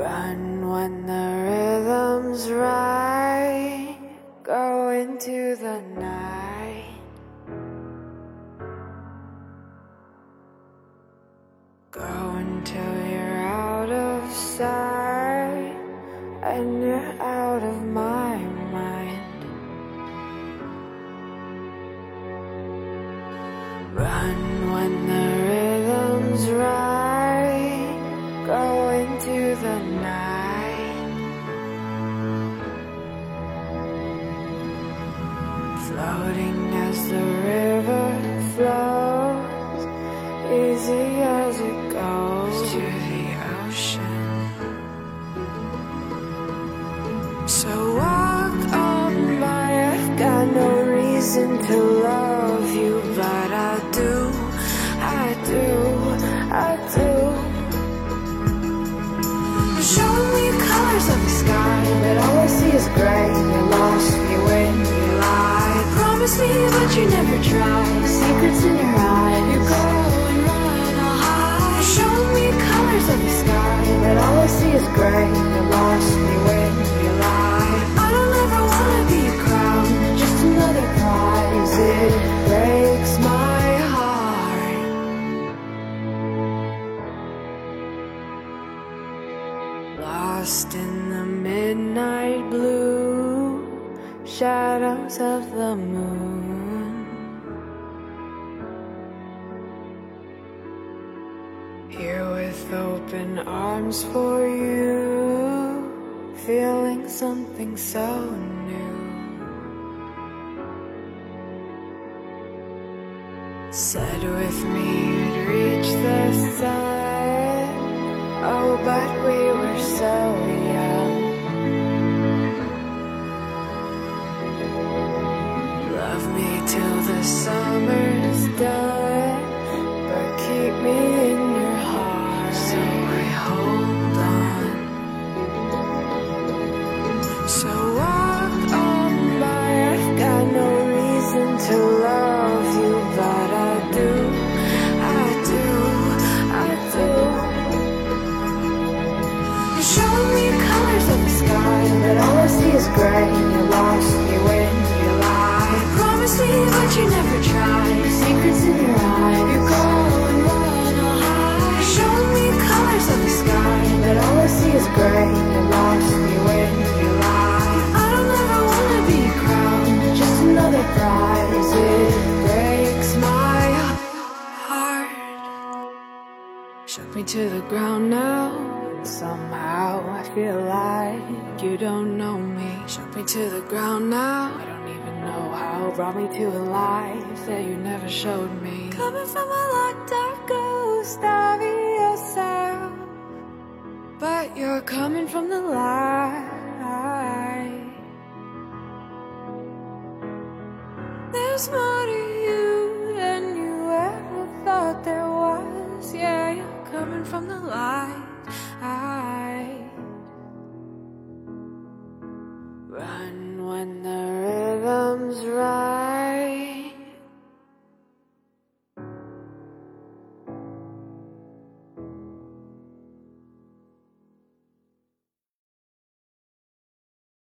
Run when the rhythm's right, go into the night. Go until you're out of sight and you're out of my mind. Run when the rhythm's right, go into the night. Floating as the river flows, easy as it goes to the ocean. So walk on by, I've got no reason to love you, but I do, I do, I do. Show me colors of the sky, but all I see is gray. You lost me when you lied. Promise me, but you never tried. Secrets in your eyes, you go and run, I'll hide. Show me colors of the sky, but all I see is gray. You lost me when you lied. I don't ever wanna be a crown, just another prize. It breaks my lost in the midnight blue, shadows of the moon. Here with open arms for you, feeling something so new. Said with me you'd reach the sun, oh but we were so young. Love me till the summer's done, but keep me in your heart. So I hold on. So walk on by, I've got no reason to love you, but I do, I do, I do. Show me colors of the sky, but all I see is gray. You lost me when you lied. Promise me, but you never tried. Secrets in your eyes, you go and run, I'll hide. Show me colors of the sky, but all I see is gray. You lost me when you lied. I don't ever wanna be a crown, just another prize. It breaks my heart. Shook me to the ground now. Somehow I feel like you don't know me. Shook me to the ground now, I don't even know how. Brought me to a life that you never showed me. Coming from a locked out ghost of yourself, but you're coming from the light. There's more to you than you ever thought there was. Yeah, you're coming from the light. Run when the rhythm's right.